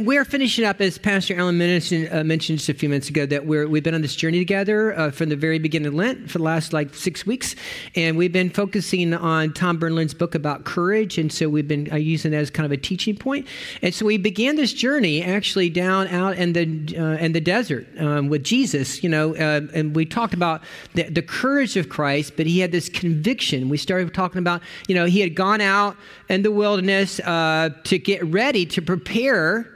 We're finishing up, as Pastor Alan mentioned just a few minutes ago, that we've been on this journey together from the very beginning of Lent for the last 6 weeks. And we've been focusing on Tom Berlin's book about courage. And so we've been using that as kind of a teaching point. And so we began this journey actually down out in the desert with Jesus, you know, and we talked about the courage of Christ, but he had this conviction. We started talking about, you know, he had gone out in the wilderness to get ready, to prepare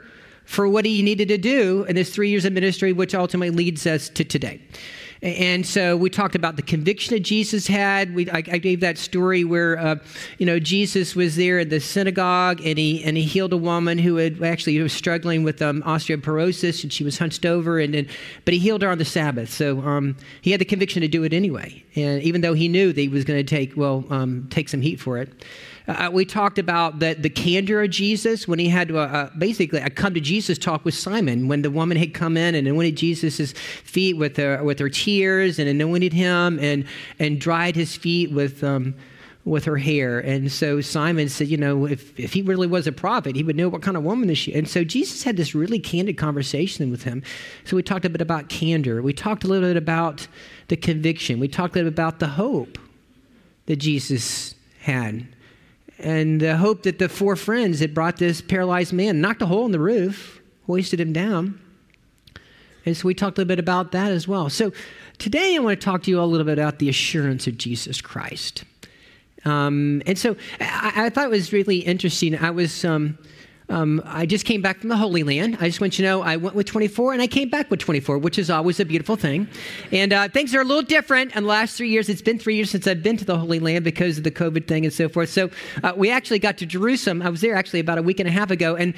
for what he needed to do in his 3 years of ministry, which ultimately leads us to today. And so we talked about the conviction that Jesus had. I gave that story where, you know, Jesus was there in the synagogue and he healed a woman who had actually was struggling with osteoporosis, and she was hunched over, but he healed her on the Sabbath. So he had the conviction to do it anyway, and even though he knew that he was going to take some heat for it. We talked about the candor of Jesus when he had basically a come to Jesus talk with Simon, when the woman had come in and anointed Jesus' feet with her tears and anointed him and dried his feet with her hair. And so Simon said, you know, if he really was a prophet, he would know what kind of woman she is. And so Jesus had this really candid conversation with him. So we talked a bit about candor. We talked a little bit about the conviction. We talked a little bit about the hope that Jesus had, and the hope that the four friends had brought this paralyzed man, knocked a hole in the roof, hoisted him down. And so we talked a little bit about that as well. So today I want to talk to you a little bit about the assurance of Jesus Christ. And so I thought it was really interesting. I just came back from the Holy Land. I just want you to know I went with 24 and I came back with 24, which is always a beautiful thing. And things are a little different in the last 3 years. It's been 3 years since I've been to the Holy Land because of the COVID thing and so forth. So we actually got to Jerusalem. I was there actually about a week and a half ago. And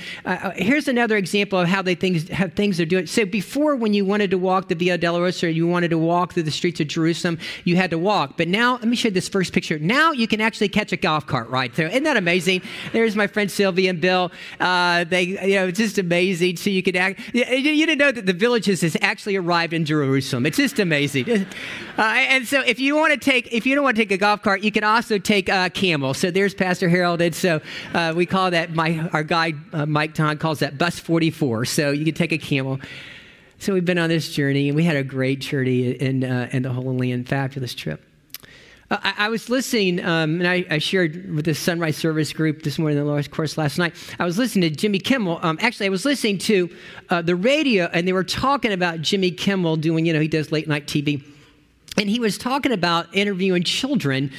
here's another example of how things are doing. So before, when you wanted to walk the Via Dolorosa, or you wanted to walk through the streets of Jerusalem, you had to walk. But now, let me show you this first picture. Now you can actually catch a golf cart ride through. Isn't that amazing? There's my friend Sylvia and Bill. They, you know, it's just amazing. So you didn't know that the villages has actually arrived in Jerusalem. It's just amazing. And so if you don't want to take a golf cart, you can also take a camel. So there's Pastor Harold. And so we call that, our guide, Mike DeHaan, calls that bus 44. So you can take a camel. So we've been on this journey, and we had a great journey in the Holy Land, fabulous trip. I was listening, and I shared with the Sunrise Service group this morning, the Lord's Course last night. I was listening to Jimmy Kimmel. Actually, I was listening to the radio, and they were talking about Jimmy Kimmel doing, you know, he does late night TV. And he was talking about interviewing children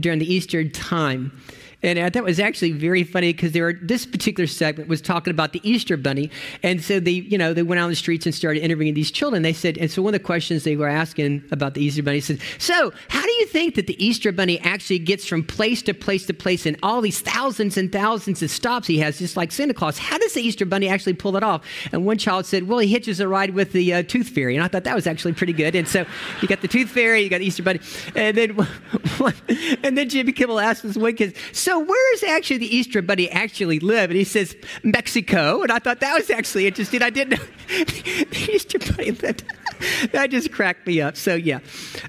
during the Easter time. And I thought it was actually very funny because this particular segment was talking about the Easter Bunny. And so they went out on the streets and started interviewing these children. They said, and so one of the questions they were asking about the Easter Bunny said, so how do you think that the Easter Bunny actually gets from place to place to place and all these thousands and thousands of stops he has, just like Santa Claus? How does the Easter Bunny actually pull it off? And one child said, well, he hitches a ride with the Tooth Fairy. And I thought that was actually pretty good. And so you got the Tooth Fairy, you got the Easter Bunny. And then Jimmy Kimmel asked this one kid, so where is actually the Easter Bunny actually live? And he says, Mexico. And I thought that was actually interesting. I didn't know the Easter Bunny lived. That just cracked me up. So, yeah.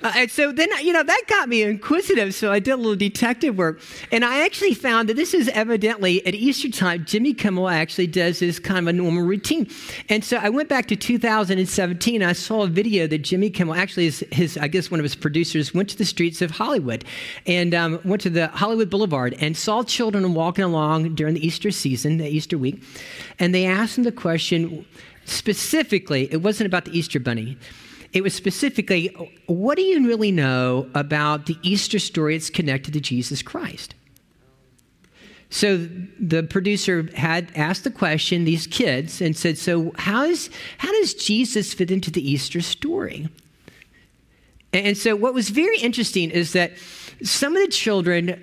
And so then, you know, that got me inquisitive. So I did a little detective work. And I actually found that this is evidently, at Easter time, Jimmy Kimmel actually does this kind of a normal routine. And so I went back to 2017. I saw a video that Jimmy Kimmel, actually I guess one of his producers, went to the streets of Hollywood and went to the Hollywood Boulevard and saw children walking along during the Easter season, the Easter week, and they asked them the question specifically, it wasn't about the Easter Bunny, it was specifically, what do you really know about the Easter story that's connected to Jesus Christ? So the producer had asked the question, these kids, and said, so how does Jesus fit into the Easter story? And so what was very interesting is that some of the children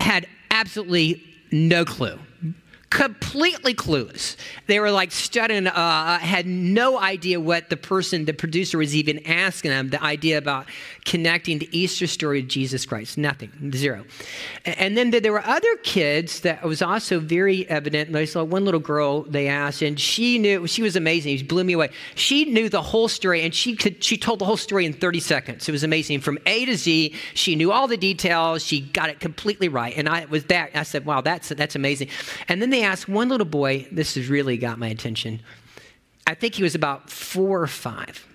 had absolutely no clue, completely clueless. They were like studying, had no idea what the producer was even asking them, the idea about connecting the Easter story to Jesus Christ, nothing, zero. And then there were other kids that was also very evident. They saw one little girl they asked, and she knew, she was amazing, she blew me away. She knew the whole story, and she told the whole story in 30 seconds. It was amazing, from A to Z, she knew all the details, she got it completely right. And I said, wow, that's amazing. And then they they asked one little boy, this has really got my attention. I think he was about 4 or 5.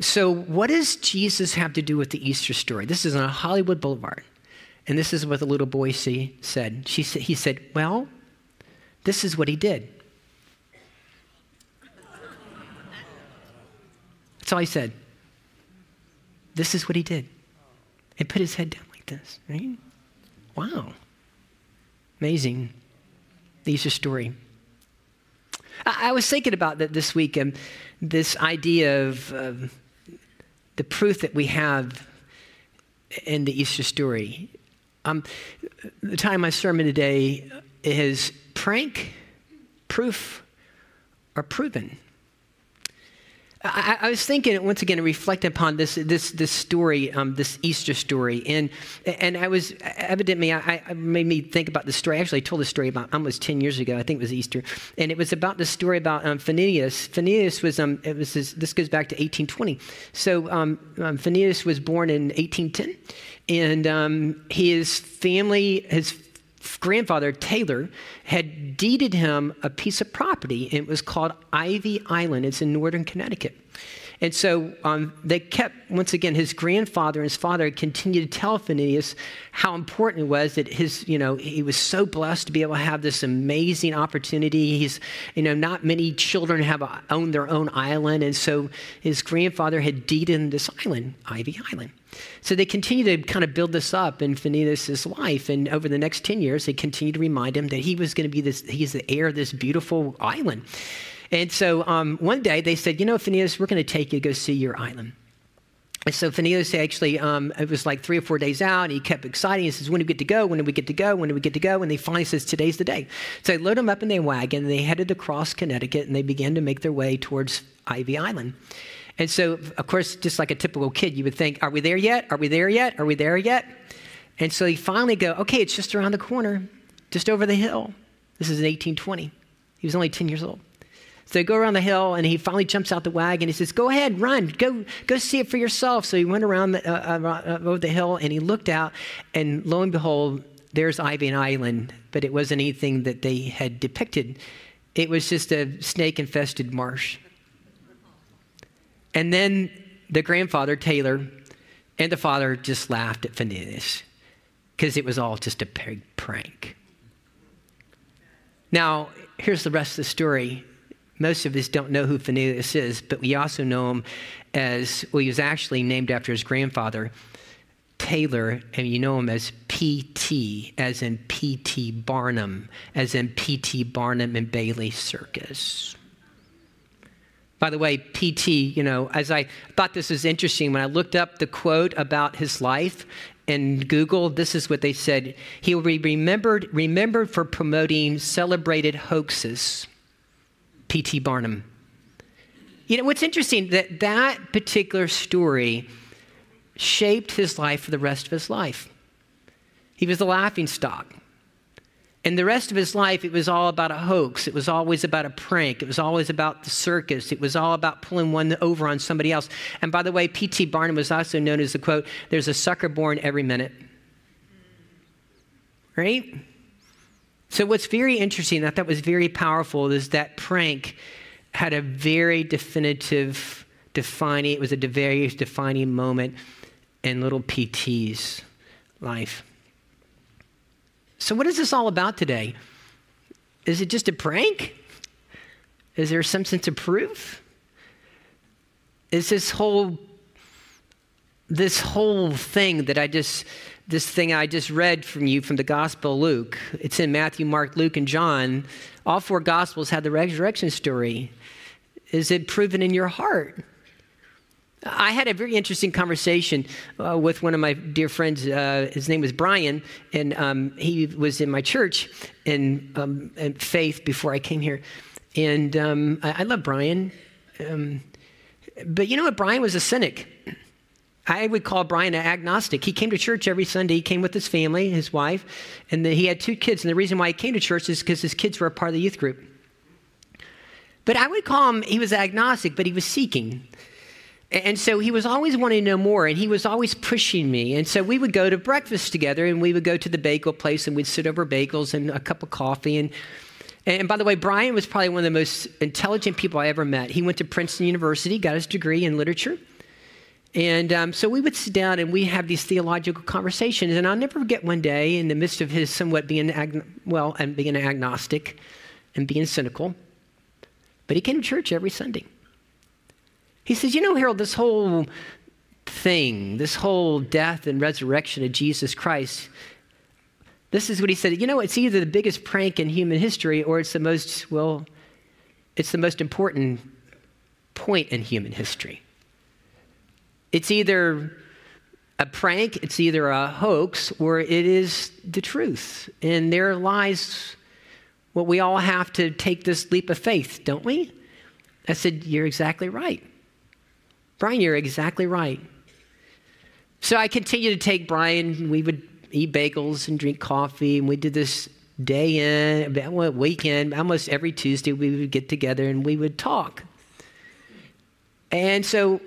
So what does Jesus have to do with the Easter story? This is on Hollywood Boulevard. And this is what the little boy said. He said, well, this is what he did. That's all he said. This is what he did. And put his head down like this, right? Wow. Amazing. The Easter story. I was thinking about that this week, and this idea of the proof that we have in the Easter story. The time of my sermon today is prank, proof, or proven. I was thinking, once again, reflecting upon this story, this Easter story, and I was evidently, I made me think about the story. Actually, I told the story about almost 10 years ago. I think it was Easter, and it was about the story about Phineas. Phineas was this goes back to 1820. So Phineas was born in 1810, and his family grandfather, Taylor, had deeded him a piece of property, and it was called Ivy Island. It's in northern Connecticut. And so they kept, once again, his grandfather and his father continued to tell Phineas how important it was that his, you know, he was so blessed to be able to have this amazing opportunity. He's, you know, not many children have owned their own island. And so his grandfather had deeded him this island, Ivy Island. So they continue to kind of build this up in Phineas' life. And over the next 10 years, they continue to remind him that he was going to be he's the heir of this beautiful island. And so one day they said, you know, Phineas, we're going to take you to go see your island. And so Phineas actually, it was like 3 or 4 days out, and he kept excited. He says, when do we get to go? When do we get to go? When do we get to go? And they finally says, today's the day. So they load him up in their wagon, and they headed across Connecticut, and they began to make their way towards Ivy Island. And so, of course, just like a typical kid, you would think, are we there yet? Are we there yet? Are we there yet? And so they finally go, okay, it's just around the corner, just over the hill. This is in 1820. He was only 10 years old. So they go around the hill, and he finally jumps out the wagon. He says, go ahead, run. Go see it for yourself. So he went around over the hill, and he looked out, and lo and behold, there's Ivy Island. But it wasn't anything that they had depicted. It was just a snake-infested marsh. And then the grandfather, Taylor, and the father just laughed at Phineas because it was all just a big prank. Now, here's the rest of the story. Most of us don't know who Phineas is, but we also know him as, well, he was actually named after his grandfather, Taylor, and you know him as P.T., as in P.T. Barnum, as in P.T. Barnum and Bailey Circus. By the way, P.T., you know, as I thought this was interesting, when I looked up the quote about his life in Google, this is what they said. He will be remembered for promoting celebrated hoaxes. P.T. Barnum. You know, what's interesting, that particular story shaped his life for the rest of his life. He was the laughingstock. And the rest of his life, it was all about a hoax. It was always about a prank. It was always about the circus. It was all about pulling one over on somebody else. And by the way, P.T. Barnum was also known as the quote, there's a sucker born every minute. Right? So what's very interesting, I thought was very powerful, is that prank had a very definitive defining, it was a very defining moment in little P.T.'s life. So what is this all about today? Is it just a prank? Is there some sense of proof? Is this whole thing that I just read from you from the Gospel of Luke, it's in Matthew, Mark, Luke, and John. All 4 Gospels had the resurrection story. Is it proven in your heart? I had a very interesting conversation with one of my dear friends. His name was Brian, and he was in my church in faith before I came here. And I love Brian. But you know what? Brian was a cynic. I would call Brian an agnostic. He came to church every Sunday. He came with his family, his wife, and he had 2 kids. And the reason why he came to church is because his kids were a part of the youth group. But I would call him, he was agnostic, but he was seeking. And so he was always wanting to know more, and he was always pushing me. And so we would go to breakfast together, and we would go to the bagel place, and we'd sit over bagels and a cup of coffee. And by the way, Brian was probably one of the most intelligent people I ever met. He went to Princeton University, got his degree in literature. And so we would sit down, and we'd have these theological conversations. And I'll never forget one day, in the midst of his somewhat being agnostic and being cynical, but he came to church every Sunday. He says, you know, Harold, this whole thing, this whole death and resurrection of Jesus Christ, this is what he said. You know, it's either the biggest prank in human history or it's the most, well, it's the most important point in human history. It's either a prank, it's either a hoax, or it is the truth. And there lies what we all have to take this leap of faith, don't we? I said, you're exactly right. Brian, you're exactly right. So I continued to take Brian. We would eat bagels and drink coffee, and we did this day in, weekend, almost every Tuesday we would get together and we would talk. And so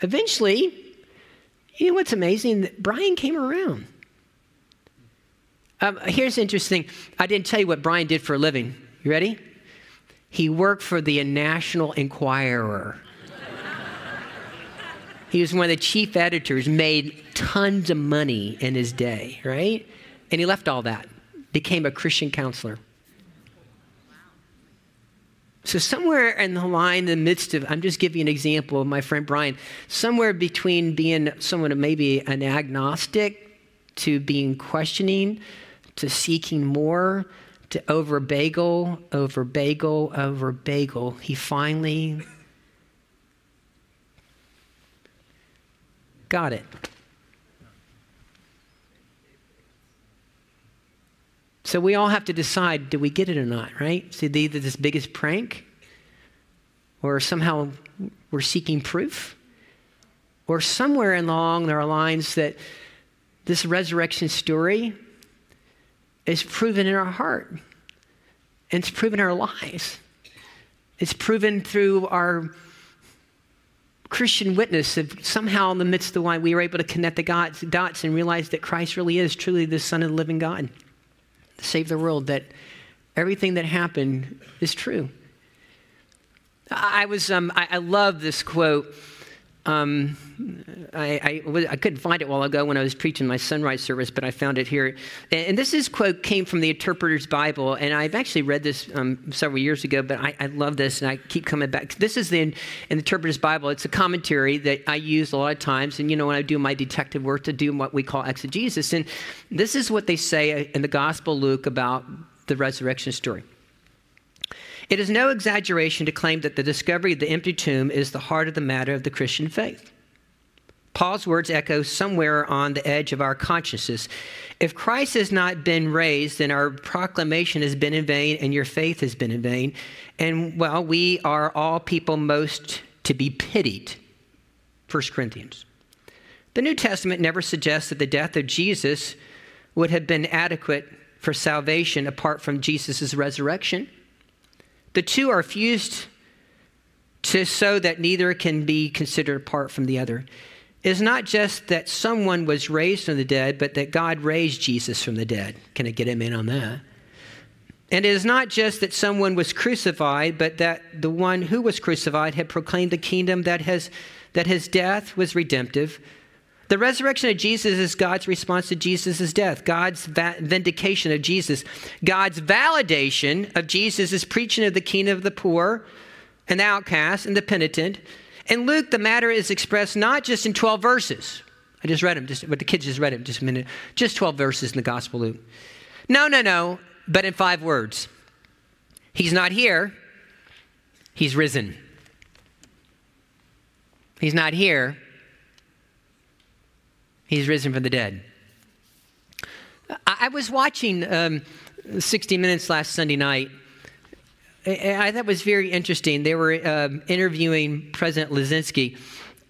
eventually, you know what's amazing? Brian came around. Here's interesting. I didn't tell you what Brian did for a living. You ready? He worked for the National Enquirer. He was one of the chief editors, made tons of money in his day, right? And he left all that, became a Christian counselor. So somewhere in the line, in the midst of, I'm just giving you an example of my friend Brian, somewhere between being someone maybe an agnostic to being questioning, to seeking more, to over bagel, over bagel, over bagel, he finally got it. So we all have to decide, do we get it or not, right? It's either this biggest prank, or somehow we're seeking proof, or somewhere along there are lines that this resurrection story is proven in our heart, and it's proven in our lives. It's proven through our Christian witness of somehow in the midst of the wine, we were able to connect the dots and realize that Christ really is truly the Son of the living God, to save the world, that everything that happened is true. I love this quote. I couldn't find it a while ago when I was preaching my sunrise service, but I found it here. And this quote came from the Interpreter's Bible, and I've actually read this several years ago, but I love this, and I keep coming back. This is in the Interpreter's Bible. It's a commentary that I use a lot of times, and you know, when I do my detective work to do what we call exegesis, and this is what they say in the Gospel Luke about the resurrection story. It is no exaggeration to claim that the discovery of the empty tomb is the heart of the matter of the Christian faith. Paul's words echo somewhere on the edge of our consciences. If Christ has not been raised, then our proclamation has been in vain and your faith has been in vain. And, well, we are all people most to be pitied. 1 Corinthians. The New Testament never suggests that the death of Jesus would have been adequate for salvation apart from Jesus' resurrection. The two are fused to so that neither can be considered apart from the other. It is not just that someone was raised from the dead, but that God raised Jesus from the dead. Can I get him in on that? And it is not just that someone was crucified, but that the one who was crucified had proclaimed the kingdom that his death was redemptive. The resurrection of Jesus is God's response to Jesus' death, God's vindication of Jesus, God's validation of Jesus' preaching of the kingdom of the poor and the outcast and the penitent. In Luke, the matter is expressed not just in 12 verses. I just read them, but the kids just read them just a minute. Just 12 verses in the Gospel Luke. No, but in 5 words. He's not here. He's risen. He's not here. He's risen from the dead. I was watching 60 Minutes last Sunday night. I thought it was very interesting. They were interviewing President Leszczynski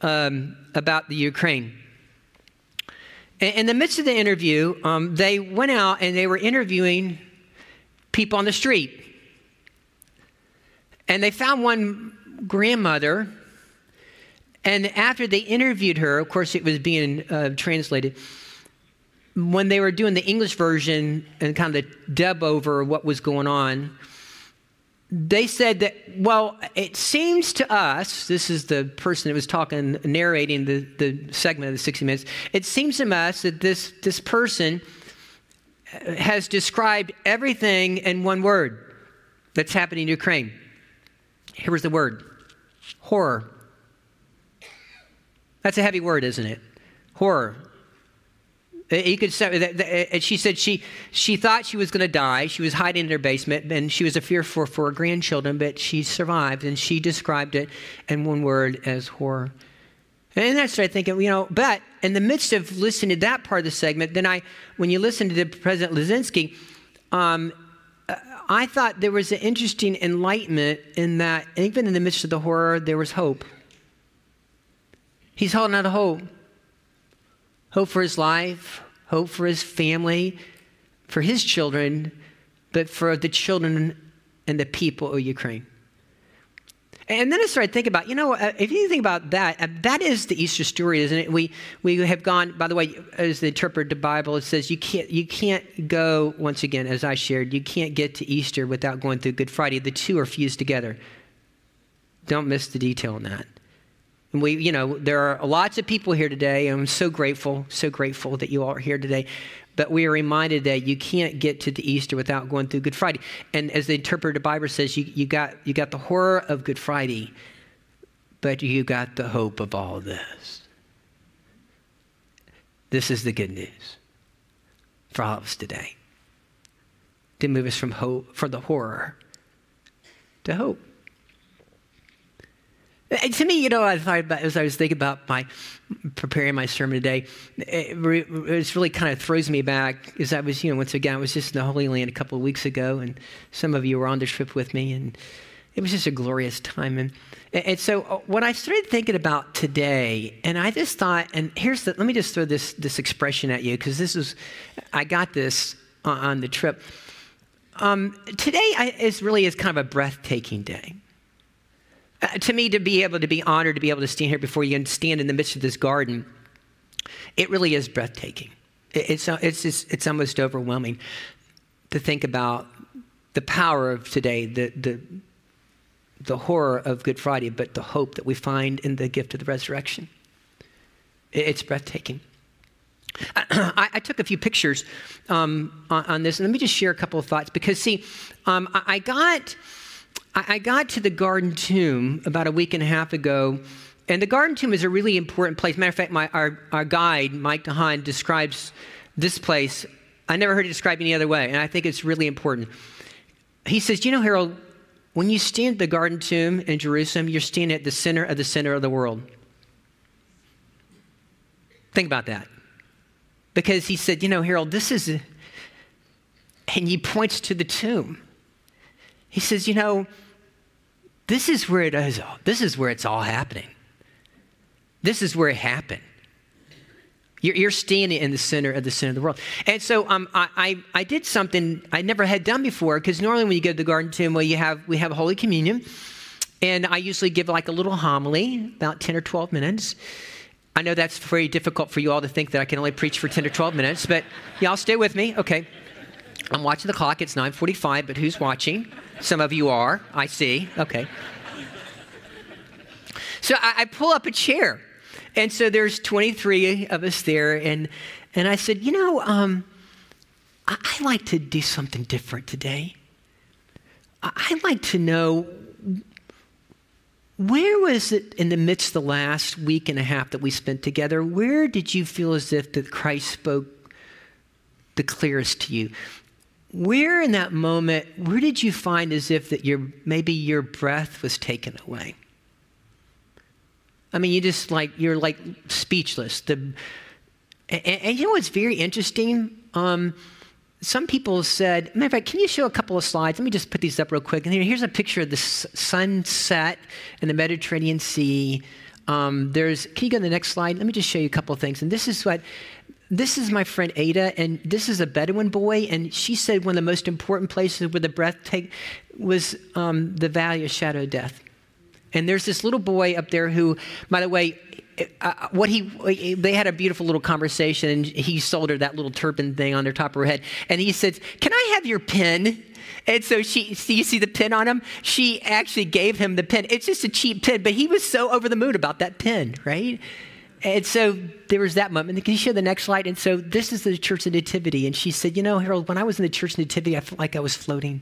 about the Ukraine. In the midst of the interview, they went out and they were interviewing people on the street. And they found one grandmother, And after they interviewed her, of course, it was being translated. When they were doing the English version and kind of the dub over what was going on, they said that, well, it seems to us, this is the person that was talking, narrating the segment of the 60 Minutes, it seems to us that this person has described everything in one word that's happening in Ukraine. Here was the word, horror. That's a heavy word, isn't it? Horror. You could say that she said she thought she was going to die. She was hiding in her basement, and she was a fear for her grandchildren, but she survived, and she described it in one word as horror. And I started thinking, you know, but in the midst of listening to that part of the segment, then when you listen to President Leszczynski, I thought there was an interesting enlightenment in that even in the midst of the horror, there was hope. He's holding out hope. Hope for his life, hope for his family, for his children, but for the children and the people of Ukraine. And then I started thinking about, you know, if you think about that, that is the Easter story, isn't it? We have gone, by the way, as the Interpreter's Bible, it says you can't go, once again, as I shared, you can't get to Easter without going through Good Friday. The two are fused together. Don't miss the detail on that. And we, you know, there are lots of people here today, and I'm so grateful that you all are here today. But we are reminded that you can't get to the Easter without going through Good Friday. And as the Interpreter's Bible says, you got the horror of Good Friday, but you got the hope of all this. This is the good news for all of us today. To move us from hope, for the horror, to hope. And to me, you know, I thought about, as I was thinking about preparing my sermon today, it really kind of throws me back, as I was, you know, once again, I was just in the Holy Land a couple of weeks ago, and some of you were on the trip with me, and it was just a glorious time. And so when I started thinking about today, and I just thought, and here's the, let me just throw this expression at you, because this is, I got this on the trip. Today is really kind of a breathtaking day. To me, to be able to be honored, to be able to stand here before you and stand in the midst of this garden, it really is breathtaking. It's almost overwhelming to think about the power of today, the horror of Good Friday, but the hope that we find in the gift of the resurrection. It's breathtaking. I took a few pictures on this, and let me just share a couple of thoughts, because see, I got to the Garden Tomb about a week and a half ago, and the Garden Tomb is a really important place. Matter of fact, our guide, Mike DeHaan, describes this place. I never heard it described any other way, and I think it's really important. He says, you know, Harold, when you stand at the Garden Tomb in Jerusalem, you're standing at the center of the world. Think about that. Because he said, you know, Harold, this is, and he points to the tomb. He says, you know, this is where it is. This is where it's all happening. This is where it happened. You're standing in the center of the world. And so I did something I never had done before, because normally when you go to the Garden Tomb, well, we have Holy Communion, and I usually give like a little homily, about 10 or 12 minutes. I know that's very difficult for you all to think that I can only preach for 10 or 12 minutes, but y'all stay with me. Okay. I'm watching the clock. It's 9:45, but who's watching? Some of you are. I see. Okay. So I pull up a chair. And so there's 23 of us there. And I said, you know, I like to do something different today. I'd like to know, where was it in the midst of the last week and a half that we spent together? Where did you feel as if that Christ spoke the clearest to you? Where in that moment, where did you find as if that maybe your breath was taken away? I mean, you're speechless. And you know what's very interesting? Some people said, matter of fact, can you show a couple of slides? Let me just put these up real quick. And here's a picture of the sunset in the Mediterranean Sea. Can you go to the next slide? Let me just show you a couple of things. And this is my friend Ada, and this is a Bedouin boy, and she said one of the most important places where the breath was the valley of shadow of death. And there's this little boy up there who, by the way, they had a beautiful little conversation, and he sold her that little turban thing on the top of her head. And he said, "Can I have your pen?" And so you see the pin on him? She actually gave him the pin. It's just a cheap pin, but he was so over the moon about that pin, right? And so there was that moment. Can you show the next slide? And so this is the Church of Nativity. And she said, "You know, Harold, when I was in the Church of Nativity, I felt like I was floating.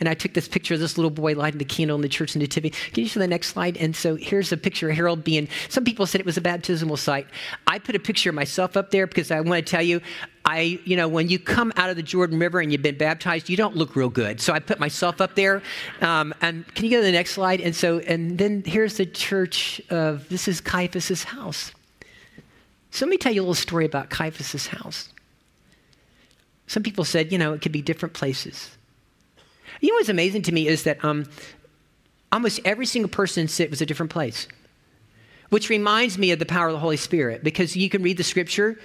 And I took this picture of this little boy lighting the candle in the Church of Nativity." Can you show the next slide? And so here's a picture of Harold being, some people said it was a baptismal site. I put a picture of myself up there because I want to tell you, when you come out of the Jordan River and you've been baptized, you don't look real good. So I put myself up there. And can you go to the next slide? And then here's the church of, this is Caiaphas' house. So let me tell you a little story about Caiaphas' house. Some people said, it could be different places. You know what's amazing to me is that almost every single person said it was a different place, which reminds me of the power of the Holy Spirit, because you can read the scripture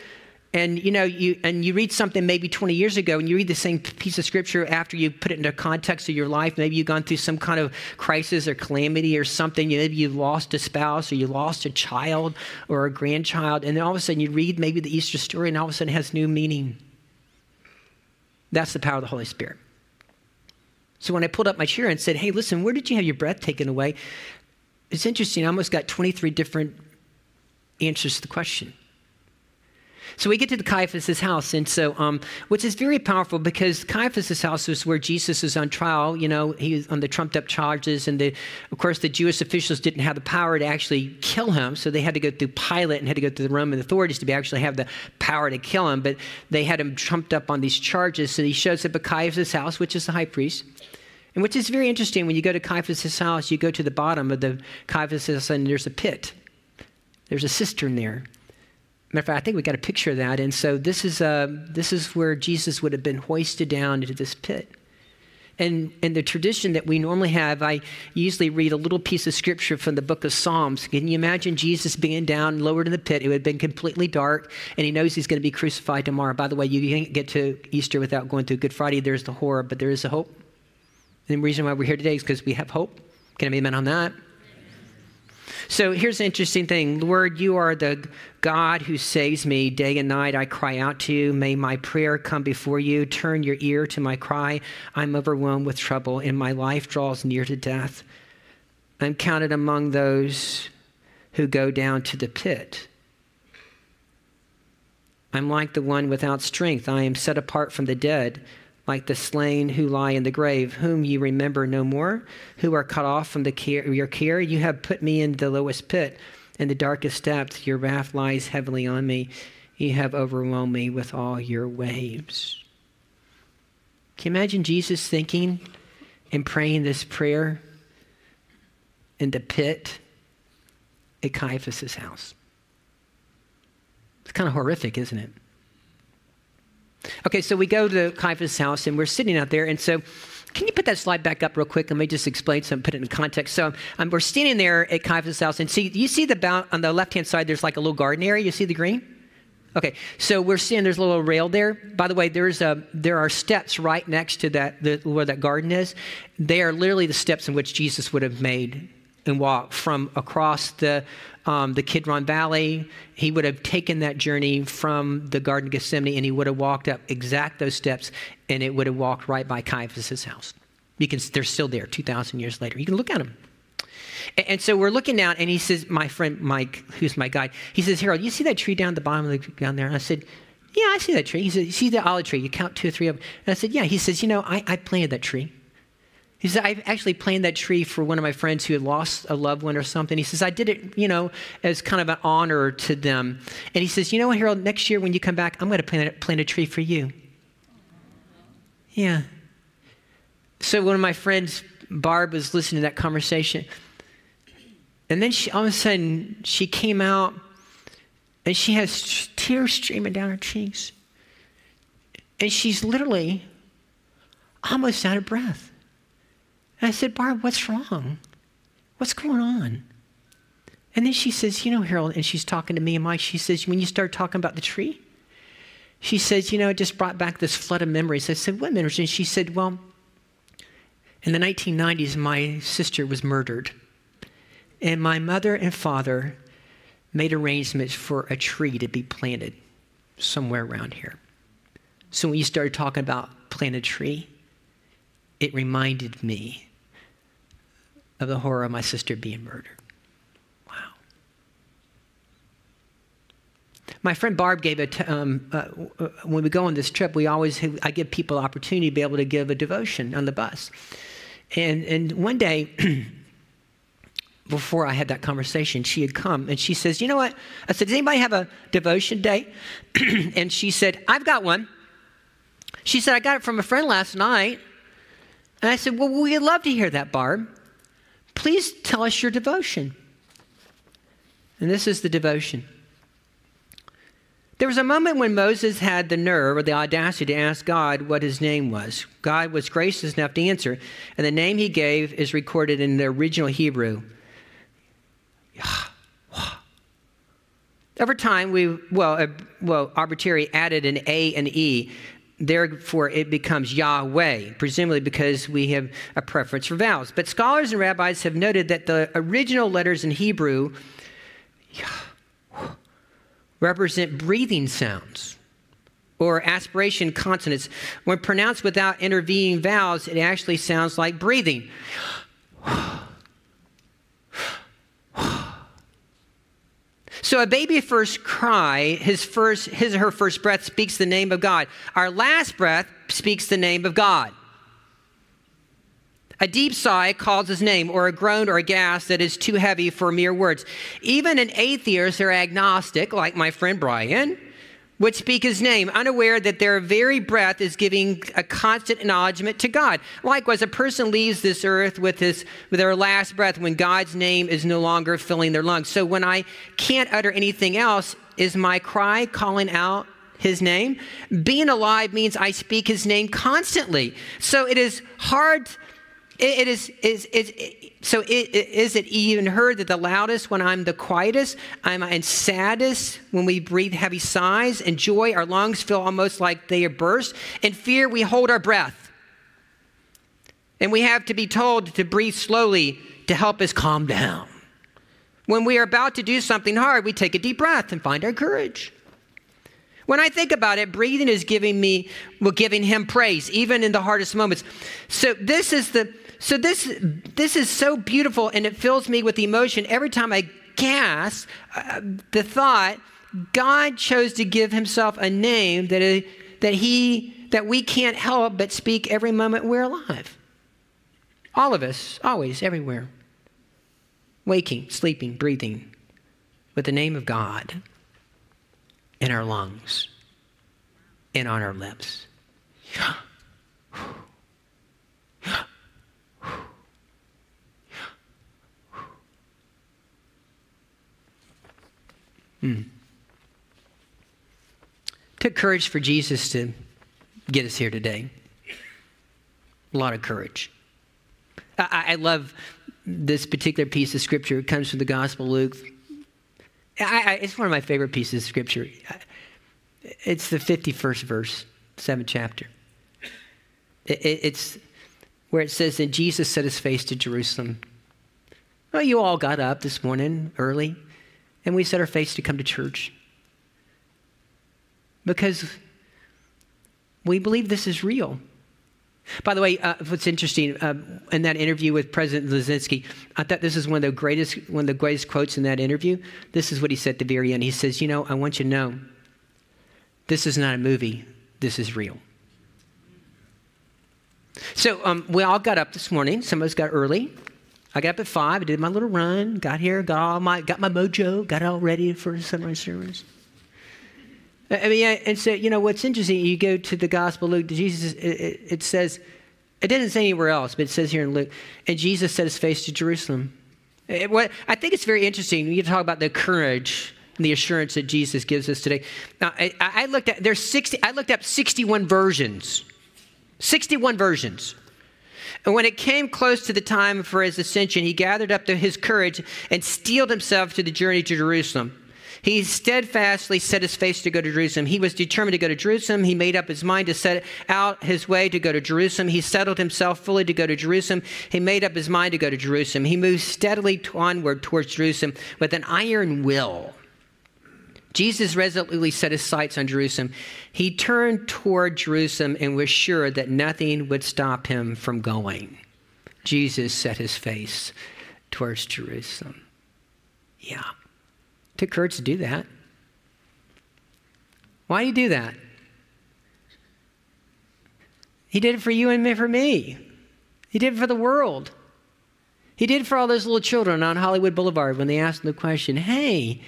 and, you read something maybe 20 years ago and you read the same piece of scripture after you put it into context of your life. Maybe you've gone through some kind of crisis or calamity or something. Maybe you lost a spouse or you lost a child or a grandchild. And then all of a sudden you read maybe the Easter story and all of a sudden it has new meaning. That's the power of the Holy Spirit. So when I pulled up my chair and said, "Hey, listen, where did you have your breath taken away?" It's interesting. I almost got 23 different answers to the question. So we get to the Caiaphas' house. And so, which is very powerful because Caiaphas' house is where Jesus is on trial. He was on the trumped up charges. And of course, the Jewish officials didn't have the power to actually kill him. So they had to go through Pilate and had to go through the Roman authorities to actually have the power to kill him. But they had him trumped up on these charges. So he shows up at Caiaphas' house, which is the high priest. And which is very interesting, when you go to Caiaphas' house, you go to the bottom of the Caiaphas' house and there's a pit. There's a cistern there. Matter of fact, I think we got a picture of that. And so this is where Jesus would have been hoisted down into this pit. And in the tradition that we normally have, I usually read a little piece of scripture from the book of Psalms. Can you imagine Jesus being down, lowered in the pit? It would have been completely dark, and he knows he's going to be crucified tomorrow. By the way, you can't get to Easter without going through Good Friday. There's the horror, but there is the hope. And the reason why we're here today is because we have hope. Can I be amen on that? So here's the interesting thing. Lord, you are the God who saves me. Day and night I cry out to you. May my prayer come before you. Turn your ear to my cry. I'm overwhelmed with trouble, and my life draws near to death. I'm counted among those who go down to the pit. I'm like the one without strength. I am set apart from the dead, like the slain who lie in the grave, whom you remember no more, who are cut off from your care. You have put me in the lowest pit, in the darkest depth. Your wrath lies heavily on me. You have overwhelmed me with all your waves. Can you imagine Jesus thinking and praying this prayer in the pit at Caiaphas' house? It's kind of horrific, isn't it? Okay, so we go to Caiaphas' house, and we're sitting out there. And so can you put that slide back up real quick? Let me just explain something, put it in context. So we're standing there at Caiaphas' house, and on the left-hand side, there's like a little garden area. You see the green? Okay, so we're seeing there's a little rail there. By the way, there are steps right next to where that garden is. They are literally the steps in which Jesus would have made and walked from across the Kidron Valley. He would have taken that journey from the Garden of Gethsemane, and he would have walked up exact those steps, and it would have walked right by Caiaphas' house. They're still there 2,000 years later. You can look at them. And so we're looking down, and he says, my friend Mike, who's my guide, he says, "Harold, you see that tree down the bottom down there?" And I said, "Yeah, I see that tree." He said, "You see the olive tree? You count 2 or 3 of them." And I said, "Yeah." He says, I planted that tree. He said, "I actually planted that tree for one of my friends who had lost a loved one or something." He says, "I did it, as kind of an honor to them." And he says, "You know what, Harold, next year when you come back, I'm going to plant a tree for you." Yeah. So one of my friends, Barb, was listening to that conversation. And then all of a sudden she came out, and she has tears streaming down her cheeks. And she's literally almost out of breath. And I said, "Barb, what's wrong? What's going on?" And then she says, "Harold," and she's talking to me and Mike, she says, "When you start talking about the tree," she says, "it just brought back this flood of memories." I said, "What memories?" And she said, "Well, in the 1990s, my sister was murdered." And my mother and father made arrangements for a tree to be planted somewhere around here. So when you started talking about plant a tree, it reminded me of the horror of my sister being murdered. Wow. My friend Barb gave a, when we go on this trip, we always, I give people opportunity to be able to give a devotion on the bus. And one day, before I had that conversation, she had come and she says, you know what? I said, does anybody have a devotion day? And she said, I've got one. She said, I got it from a friend last night. And I said, well, we'd love to hear that, Barb. Please tell us your devotion. And this is the devotion. There was a moment when Moses had the nerve or the audacity to ask God what his name was. God was gracious enough to answer, and the name he gave is recorded in the original Hebrew. Over time, we arbitrarily added an A and E. Therefore, it becomes Yahweh, presumably because we have a preference for vowels. But scholars and rabbis have noted that the original letters in Hebrew represent breathing sounds or aspiration consonants. When pronounced without intervening vowels, it actually sounds like breathing. So a baby's first cry, his or her first breath speaks the name of God. Our last breath speaks the name of God. A deep sigh calls his name, or a groan or a gasp that is too heavy for mere words. Even an atheist or agnostic, like my friend Brian, would speak his name, unaware that their very breath is giving a constant acknowledgement to God. Likewise, a person leaves this earth with their last breath when God's name is no longer filling their lungs. So when I can't utter anything else, is my cry calling out his name? Being alive means I speak his name constantly. So it is hard. Is it even heard that the loudest when I'm the quietest, and saddest when we breathe heavy sighs, and joy, our lungs feel almost like they are burst, and fear, we hold our breath. And we have to be told to breathe slowly to help us calm down. When we are about to do something hard, we take a deep breath and find our courage. When I think about it, breathing is giving him praise, even in the hardest moments. So this is so beautiful, and it fills me with emotion. Every time I gasp, the thought, God chose to give himself a name that we can't help but speak every moment we're alive. All of us, always, everywhere. Waking, sleeping, breathing with the name of God in our lungs and on our lips. Took courage for Jesus to get us here today. A lot of courage. I love this particular piece of scripture. It comes from the Gospel of Luke. It's one of my favorite pieces of scripture. It's the 51st verse, 7th chapter. It's where it says that Jesus set his face to Jerusalem. Well, you all got up this morning early, and we set our face to come to church because we believe this is real. By the way, what's interesting, in that interview with President Leszczynski, I thought this is one of the greatest quotes in that interview. This is what he said at the very end. He says, you know, I want you to know, this is not a movie. This is real. So we all got up this morning. Some of us got early. I got up at 5. I did my little run, got here, got my mojo, got it all ready for sunrise service. I mean, and so, you know, what's interesting, you go to the Gospel of Luke, Jesus, it says, it doesn't say anywhere else, but it says here in Luke, and Jesus set his face to Jerusalem. I think it's very interesting. You talk about the courage and the assurance that Jesus gives us today. Now, I looked up 61 versions. 61 versions. And when it came close to the time for his ascension, he gathered up his courage and steeled himself to the journey to Jerusalem. He steadfastly set his face to go to Jerusalem. He was determined to go to Jerusalem. He made up his mind to set out his way to go to Jerusalem. He settled himself fully to go to Jerusalem. He made up his mind to go to Jerusalem. He moved steadily onward towards Jerusalem with an iron will. Jesus resolutely set his sights on Jerusalem. He turned toward Jerusalem and was sure that nothing would stop him from going. Jesus set his face towards Jerusalem. Yeah. Took courage to do that. Why do you do that? He did it for you and for me. He did it for the world. He did it for all those little children on Hollywood Boulevard when they asked him the question, hey,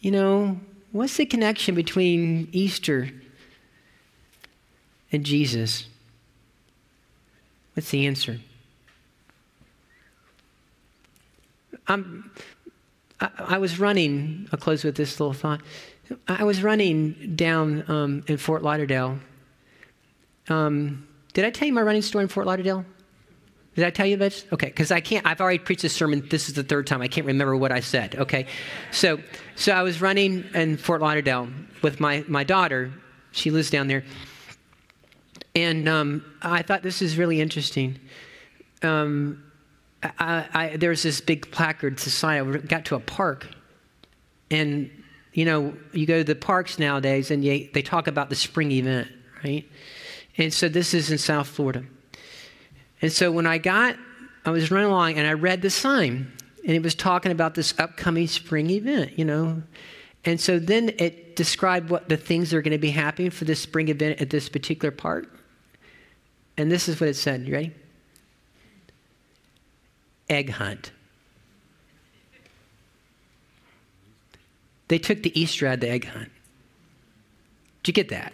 you know, what's the connection between Easter and Jesus? What's the answer? I was running, I'll close with this little thought. I was running down in Fort Lauderdale. Did I tell you my running story in Fort Lauderdale? Did I tell you this? Okay, because I can't, I've already preached this sermon. This is the third time. I can't remember what I said, okay? So I was running in Fort Lauderdale with my daughter. She lives down there. And I thought this is really interesting. There's this big placard sign. I got to a park, and you know, you go to the parks nowadays, and they talk about the spring event, right? And so this is in South Florida. And so when I was running along, and I read the sign, and it was talking about this upcoming spring event, you know. And so then it described what the things are going to be happening for this spring event at this particular park. And this is what it said. You ready? Egg hunt. They took the Easter out of the egg hunt. Did you get that?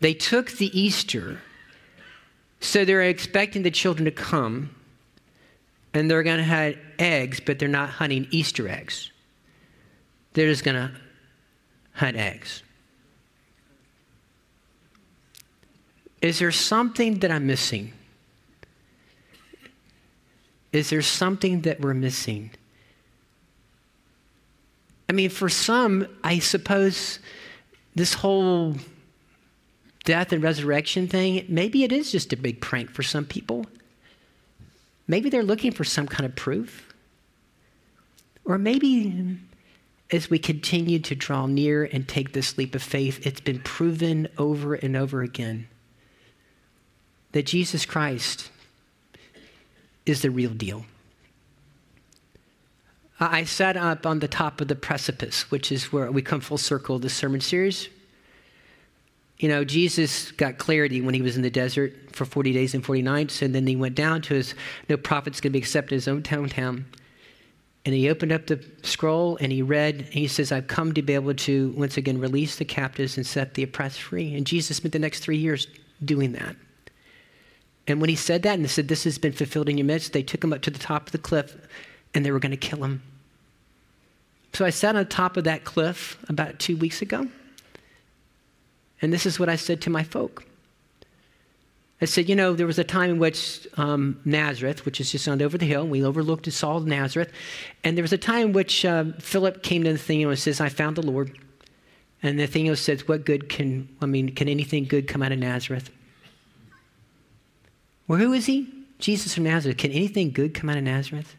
They took the Easter, so they're expecting the children to come, and they're going to have eggs, but they're not hunting Easter eggs. They're just going to hunt eggs. Is there something that I'm missing? Is there something that we're missing? I mean, for some, I suppose this whole death and resurrection thing, maybe it is just a big prank for some people. Maybe they're looking for some kind of proof. Or maybe as we continue to draw near and take this leap of faith, it's been proven over and over again that Jesus Christ is the real deal. I sat up on the top of the precipice, which is where we come full circle of the sermon series. You know, Jesus got clarity when he was in the desert for 40 days and 40 nights, and then he went down to his, no prophet's going to be accepted in his own hometown. And he opened up the scroll, and he read, and he says, I've come to be able to, once again, release the captives and set the oppressed free. And Jesus spent the next 3 years doing that. And when he said that, and they said, this has been fulfilled in your midst, they took him up to the top of the cliff, and they were going to kill him. So I sat on top of that cliff about 2 weeks ago, and this is what I said to my folk. I said, you know, there was a time in which Nazareth, which is just on over the hill, we overlooked and saw Nazareth, and there was a time in which Philip came to Nathanael and says, I found the Lord. And Nathanael says, can anything good come out of Nazareth? Well, who is he? Jesus from Nazareth. Can anything good come out of Nazareth?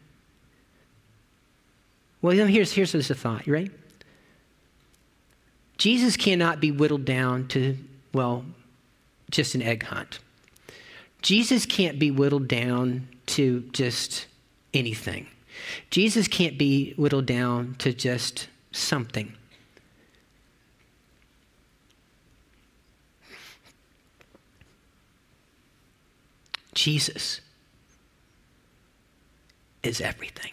Well, here's the thought. You ready? Jesus cannot be whittled down to, well, just an egg hunt. Jesus can't be whittled down to just anything. Jesus can't be whittled down to just something. Jesus is everything.